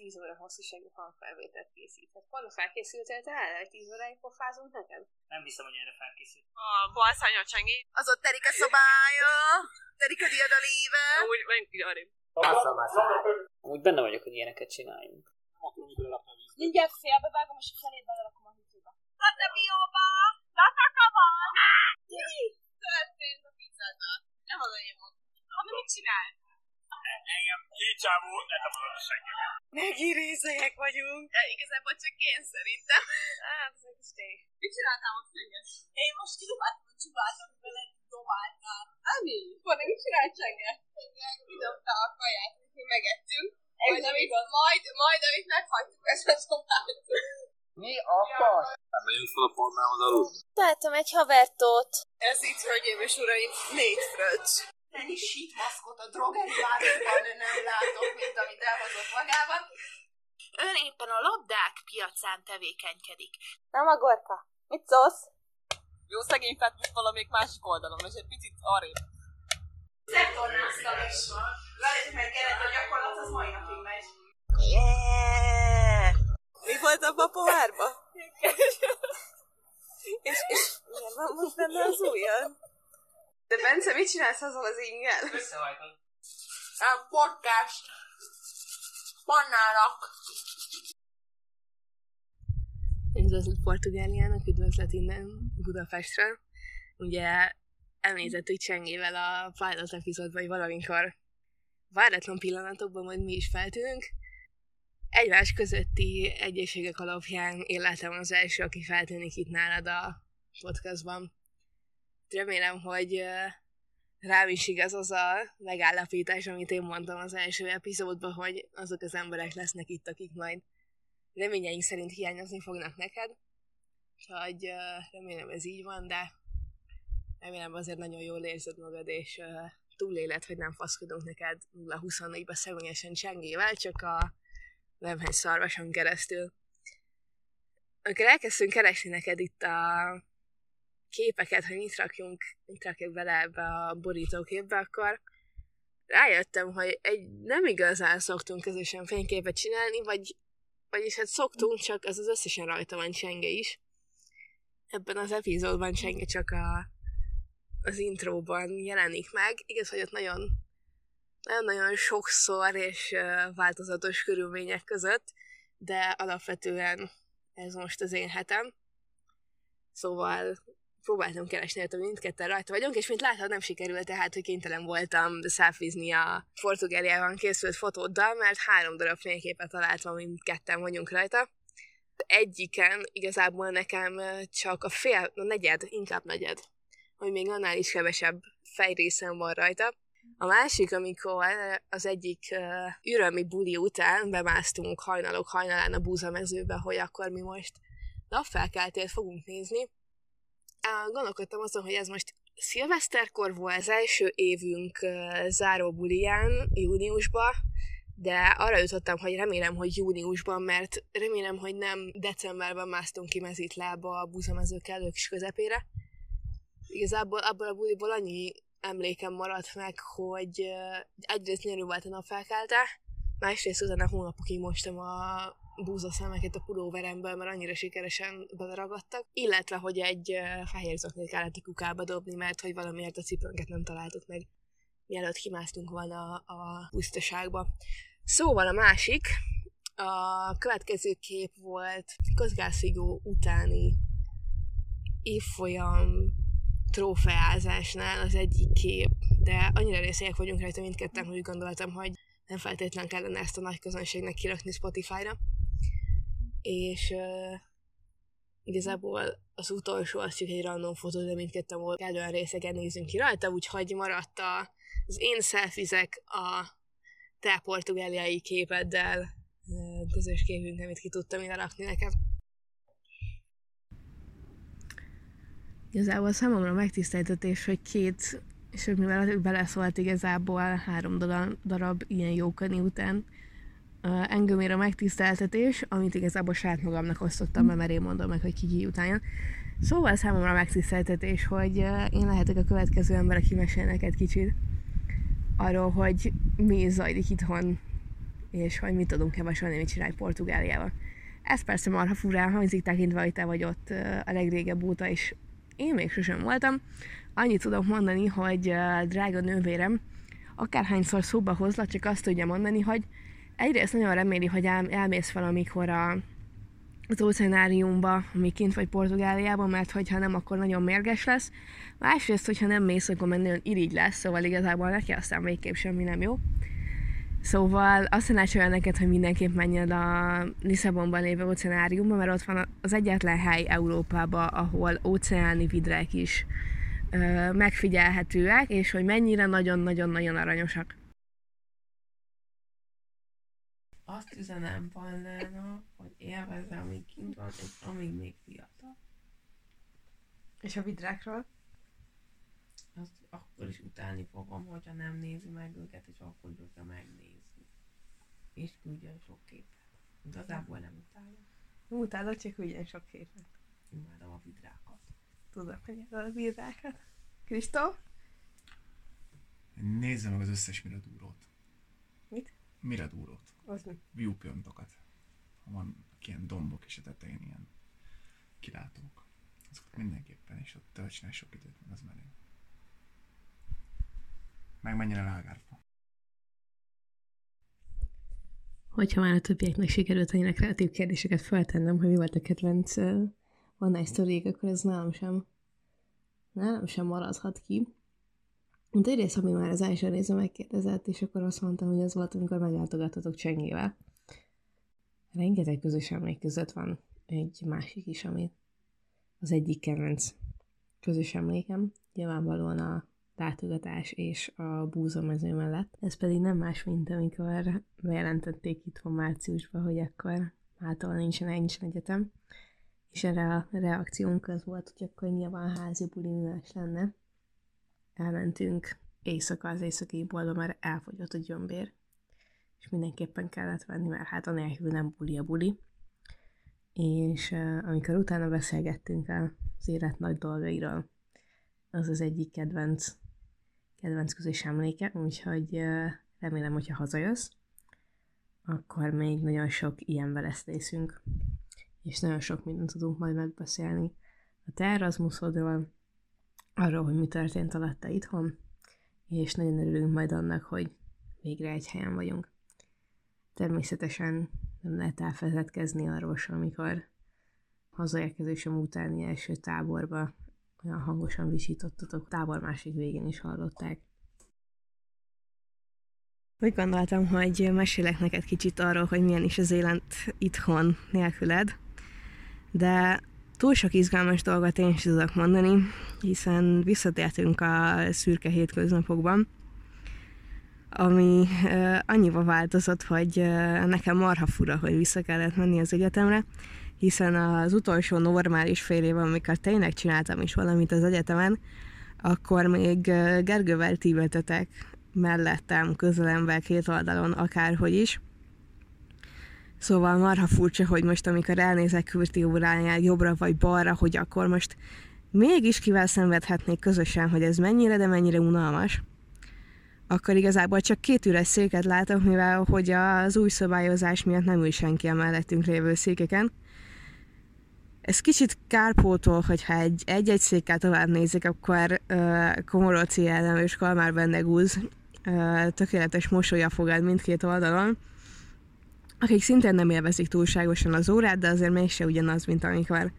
10 óra hosszúságú hangfelvételt készíthet. Valóban felkészültél te el? 10 óráig pofázunk nekem? Nem hiszem, hogy erre felkészült. A balszányom csengi. Az ott terik a szobája, terik a diadaléve. Úgy, menjünk ki arrébb. Úgy benne vagyok, hogy ilyeneket csináljunk. Mindjárt félbevágom, és a felébe lerakom a hűtőbe. Lata bióba! Lata kaban! Történt a pizzának. Ne haza én mondom. Hanem mit csinálj? Engem kétcsávú, ne tapadod senkibe. Megirészegek vagyunk. De igazából csak én szerintem. Hát, ez egy kis tény. Mit csináltál most engem? Én most kidobáltam a csubátot, veled dobáltál. Ami? Ford, mit csinált engem? Engem kidobta a kaját, amit mi megettünk. Majd, amit meghagytuk, ezt a csubátot. Mi a fasz? Nem megyünk fel a palmához aludni. Találtam egy havertót. Ez itt, hölgyeim és uraim, 4 fröccs. Ennyi sítmaszkot a drogeriárokban nem látok, mint amit elhozott magában. Ön éppen a labdák piacán tevékenykedik. Na, Magorka, mit szólsz? Jó szegény fett most valamelyik másik oldalon, és egy picit arrébb. Szettornáztam is. Veled meg kellett a gyakorlat, az mai napig megy. Yeah! Mi volt abba a pohárba? és miért van most benne az ujjad? De Bence, mit csinálsz azon az ingel? Összehajtod. A podcast. Pannának. Üdvözlet Portugáliának, üdvözlet innen Budapestről. Ugye említettük Csengével a pilot epizódban, hogy valaminkor váratlan pillanatokban majd mi is feltűnünk. Egymás közötti egyességek alapján én lettem az első, aki feltűnik itt nálad a podcastban. Remélem, hogy rám is igaz az a megállapítás, amit én mondtam az első epizódban, hogy azok az emberek lesznek itt, akik majd reményeink szerint hiányozni fognak neked. Úgyhogy remélem ez így van, de remélem azért nagyon jól érzed magad, és túléled, hogy nem faszkodunk neked 0-24-ben szegényesen Csengével, csak a Lemhegy Szarvason keresztül. Amikor elkezdtünk keresni neked itt a képeket, hogy mit rakjuk bele ebbe a borítóképbe, akkor rájöttem, hogy nem igazán szoktunk közösen fényképet csinálni, vagyis hát szoktunk, csak ez az összesen rajta van Csenge is. Ebben az epizódban Csenge csak az intróban jelenik meg. Igaz, hogy ott nagyon sokszor és változatos körülmények között, de alapvetően ez most az én hetem. Szóval próbáltam keresni, hogy mindketten rajta vagyunk, és mint láthatod, nem sikerült, tehát, hogy kénytelen voltam száfízni a Portugáliában készült fotóddal, mert 3 darab fényképet találtam, mindketten vagyunk rajta. Egyiken igazából nekem csak inkább negyed, hogy még annál is kevesebb fejrészem van rajta. A másik, amikor az egyik ürömi buli után bemásztunk hajnalok hajnalán a búzamezőbe, hogy akkor mi most napfelkeltét fogunk nézni. Gondolkodtam azon, hogy ez most szilveszterkor volt az első évünk záró buliján júniusban, de arra jutottam, hogy remélem, hogy júniusban, mert remélem, hogy nem decemberben másztunk ki mezítlába a búzamező kellő kis közepére. Igazából abból a buliból annyi emlékem maradt meg, hogy egyrészt nyerő volt a napfelkelte, másrészt utána hónapokig mostam a búzaszemeket a pulóveremből, mert annyira sikeresen beleragadtak, illetve, hogy egy fehér zoknit kellett a kukába dobni, mert hogy valamiért a cipőnket nem találtuk meg, mielőtt kimásztunk volna a pusztaságba. Szóval a másik, a következő kép volt közgázfigó utáni évfolyam trófeázásnál az egyik kép, de annyira részélyek vagyunk rajta mindketten, hogy úgy gondoltam, hogy nem feltétlen kellene ezt a nagy közönségnek kirakni Spotify-ra. És igazából az utolsó, az csak egy random fotó, de mindketten volt kellően részegen nézünk ki rajta, úgyhogy maradt az én selfizek a te portugáliai képeddel közös képünk, amit ki tudtam ide rakni nekem. Igazából számomra megtiszteltetés, hogy és mivel beleszólt igazából 3 darab ilyen jókani után engem a megtiszteltetés, amit igazából saját magamnak osztottam, mert én mondom meg, hogy ki után jön. Szóval számomra megtiszteltetés, hogy én lehetek a következő ember, aki mesél neked kicsit arról, hogy mi zajlik itthon és hogy mit tudunk javasolni, mit csinálj Portugáliával. Ez persze marha furán hangzik, tekintve, hogy te vagy ott a legrégebb óta, és én még sosem voltam. Annyit tudok mondani, hogy drága nővérem, akárhányszor szóba hozla, csak azt tudja mondani, hogy egyrészt nagyon reméli, hogy elmész fel, amikor az óceánáriumba, ami kint vagy Portugáliában, mert hogyha nem, akkor nagyon mérges lesz. Másrészt, hogyha nem mész, akkor már nagyon irigy lesz, szóval igazából neki aztán végképp semmi nem jó. Szóval azt tanácsolja neked, hogy mindenképp menjen a Lisszabonban lévő óceánáriumba, mert ott van az egyetlen hely Európában, ahol óceáni vidrák is megfigyelhetőek, és hogy mennyire nagyon-nagyon-nagyon aranyosak. Azt üzenem Pannának, hogy élvezze, amíg kint van, és amíg még fiatal. És a vidrákról? Azt akkor is utálni fogom, hogyha nem nézi meg őket, és akkor gyakran megnézni. És küldjön sok képet. Igazából nem utálom. Nem utálod, csak küldjön sok képet. Imádom a vidrákat. Tudom, hogy a vidrákat. Kristóf? Nézze meg az összes miradúrót. Mit? Miradúrót. Az mi? Viewpointokat. Van ilyen dombok és a tetején ilyen kilátók. Azokat mindenképpen, és ott csinálj sok időt, az menő. Meg menjen el Ágárba. Hogyha már a többieknek sikerült annyira kreatív kérdéseket feltennem, hogy mi volt a kedvenc one-night story-ik, akkor ez nálam sem maradhat ki. De egyrészt, ami már az első része megkérdezett, és akkor azt mondtam, hogy az volt, amikor meglátogathatok Csengével. Rengeteg közös emlék között van egy másik is, ami az egyik kedvenc közös emlékem. Nyilvánvalóan a látogatás és a búzamező mellett. Ez pedig nem más, mint amikor bejelentették itthon márciusban, hogy akkor által nincsen egyetem. És erre a reakciónk az volt, hogy akkor nyilván házi bulinás lenne. Elmentünk éjszaka az éjszakai boltba, mert elfogyott a gyömbér. És mindenképpen kellett venni, mert hát anélkül nem buli a buli. És amikor utána beszélgettünk az élet nagy dolgairól, az az egyik kedvenc közös emléke, úgyhogy remélem, hogyha hazajössz, akkor még nagyon sok ilyenvel lesz részünk, és nagyon sok mindent tudunk majd megbeszélni a te Erasmusodról, arról, hogy mi történt alatta itthon, és nagyon örülünk majd annak, hogy végre egy helyen vagyunk. Természetesen nem lehet elfeledkezni arról sem, amikor hazaérkezésem utáni első táborba olyan hangosan visítottatok, tábor másik végén is hallották. Úgy gondoltam, hogy mesélek neked kicsit arról, hogy milyen is az élet itthon nélküled, de túl sok izgalmas dolgot én is tudok mondani, hiszen visszatértünk a szürke hétköznapokban, ami annyiba változott, hogy nekem marha fura, hogy vissza kellett menni az egyetemre, hiszen az utolsó normális fél évben, amikor tényleg csináltam is valamit az egyetemen, akkor még Gergővel ti ültetek mellettem, közelemben, két oldalon, akárhogy is. Szóval marha furcsa, hogy most amikor elnézek Kürti óránál jobbra vagy balra, hogy akkor most mégis kivel szenvedhetnék közösen, hogy ez mennyire, de mennyire unalmas. Akkor igazából csak két üres széket látok, mivel hogy az új szabályozás miatt nem ül senki a mellettünk lévő székeken. Ez kicsit kárpótol, hogyha egy-egy székkel tovább nézik, akkor Komoroci Ádám és Kalmár Bendegúz tökéletes mosolya fogad mindkét oldalon, akik szintén nem élvezik túlságosan az órát, de azért mégse ugyanaz, mint amikor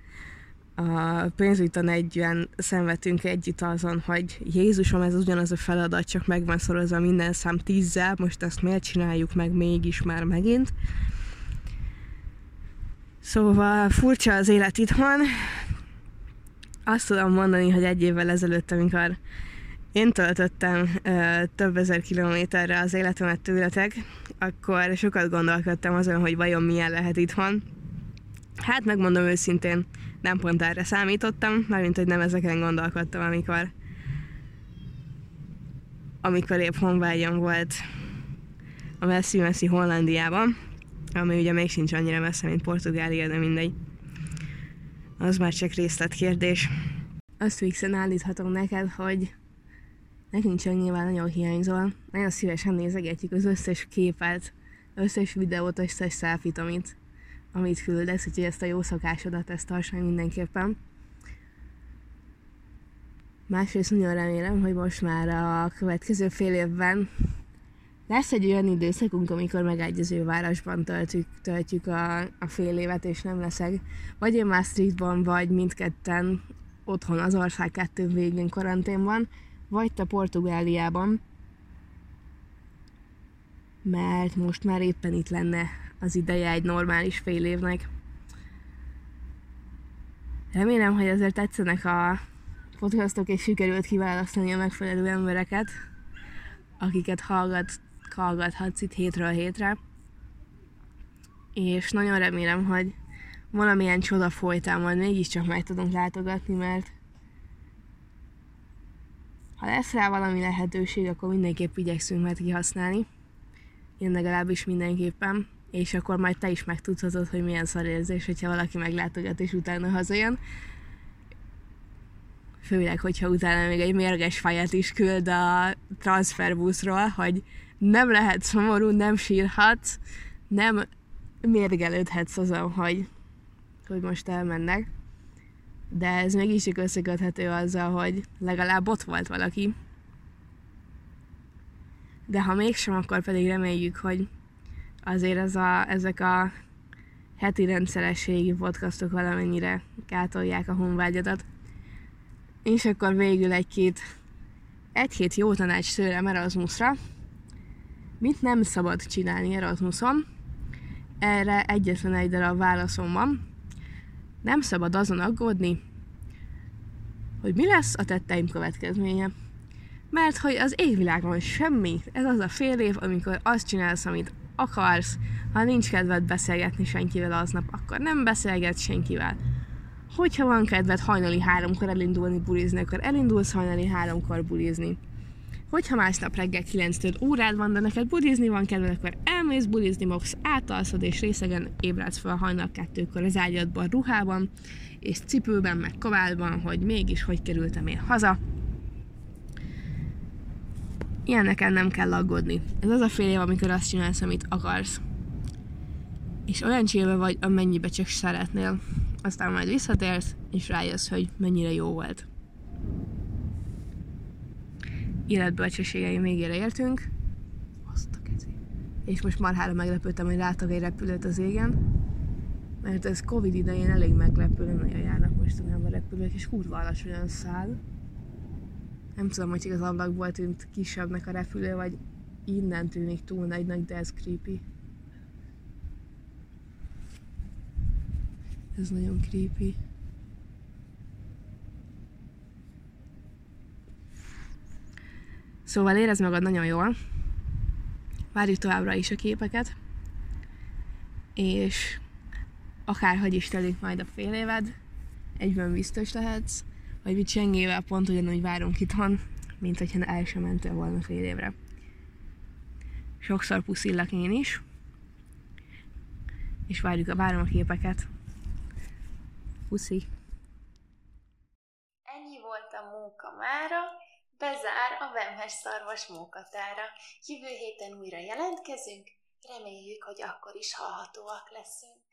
a pénzügytanegyűen szenvedtünk együtt azon, hogy Jézusom, ez ugyanaz a feladat, csak meg van szorozva minden szám 10-zel, most ezt miért csináljuk meg mégis már megint. Szóval furcsa az élet itthon. Azt tudom mondani, hogy egy évvel ezelőtt, amikor én töltöttem több ezer kilométerre az életemet tőletek, akkor sokat gondolkodtam azon, hogy vajon milyen lehet itthon. Hát megmondom őszintén, nem pont erre számítottam, mármint, hogy nem ezeken gondolkodtam, amikor épp honvágyam volt a messzi-messzi Hollandiában, ami ugye még sincs annyira messze, mint Portugália, de mindegy. Az már csak részletkérdés. Azt fixen állíthatom neked, hogy nekünk csak nyilván nagyon hiányzol. Nagyon szívesen nézegetjük az összes képet, összes videót, összes selfie-t, amit küldesz, úgyhogy ezt a jó szokásodat, ezt tartsd meg mindenképpen. Másrészt nagyon remélem, hogy most már a következő fél évben lesz egy olyan időszakunk, amikor megegyező városban töltjük a fél évet, és nem leszek vagy én Maastrichtban, vagy mindketten otthon az ország kettő végén karanténban, vagy te Portugáliában, mert most már éppen itt lenne az ideje egy normális fél évnek. Remélem, hogy azért tetszenek a podcastok, és sikerült kiválasztani a megfelelő embereket, akiket hallgathatsz itt hétről hétre. És nagyon remélem, hogy valamilyen csoda folytán majd mégiscsak meg tudunk látogatni, mert ha lesz rá valami lehetőség, akkor mindenképp igyekszünk majd kihasználni. Én legalábbis mindenképpen. És akkor majd te is megtudhatod, hogy milyen szarérzés, hogyha valaki meglátogat és utána hazajön. Főleg, hogyha utána még egy mérges fejet is küld a transferbuszról, hogy nem lehet szomorú, nem sírhatsz, nem mérgelődhetsz azon, hogy most elmennek. De ez mégiscsak összeköthető azzal, hogy legalább ott volt valaki. De ha mégsem, akkor pedig reméljük, hogy azért ezek a heti rendszerességi podcastok valamennyire gátolják a honvágyadat. És akkor végül egy-két jó tanács tőlem Erasmusra. Mit nem szabad csinálni Erasmuson? Erre egyetlen egy darab válaszom van. Nem szabad azon aggódni, hogy mi lesz a tetteim következménye. Mert hogy az égvilágon semmi, ez az a fél év, amikor azt csinálsz, amit akarsz, ha nincs kedved beszélgetni senkivel aznap, akkor nem beszélgetsz senkivel. Hogyha van kedved hajnali 3-kor elindulni bulizni, akkor elindulsz hajnali 3-kor bulizni. Hogyha másnap reggel 9-től órád van, de neked bulizni van kedved, akkor elmész bulizni, magsz átalszod, és részegen ébredsz fel hajnal 2-kor az ágyadban, ruhában, és cipőben, meg kabátban, hogy mégis hogy kerültem én haza. Ilyeneken nem kell aggódni. Ez az a fél év, amikor azt csinálsz, amit akarsz. És olyan csillben vagy, amennyibe csak szeretnél. Aztán majd visszatérsz, és rájössz, hogy mennyire jó volt. Életbölcsességei végére értünk. Azt a kezét. És most marhára meglepődtem, hogy látok egy repülőt az égen. Mert ez Covid idején elég meglepő, nagyon járnak mostanában repülők, és kurva alacsonyan száll. Nem tudom, hogy csak az ablakból tűnt kisebbnek a repülő, vagy innen tűnik túl nagynak, de ez creepy. Ez nagyon creepy. Szóval érezd magad nagyon jól. Várjuk továbbra is a képeket. És akárhogy is telik majd a fél éved, egyben biztos lehetsz, hogy mit csengével pont ugyanúgy várunk itthon, mint hogyha el sem mentél volna fél évre. Sokszor puszillak én is. És várom a képeket. Puszi. Ennyi volt a móka mára, bezár a Vemhes Szarvas mókatára. Jövő héten újra jelentkezünk, reméljük, hogy akkor is hallhatóak leszünk.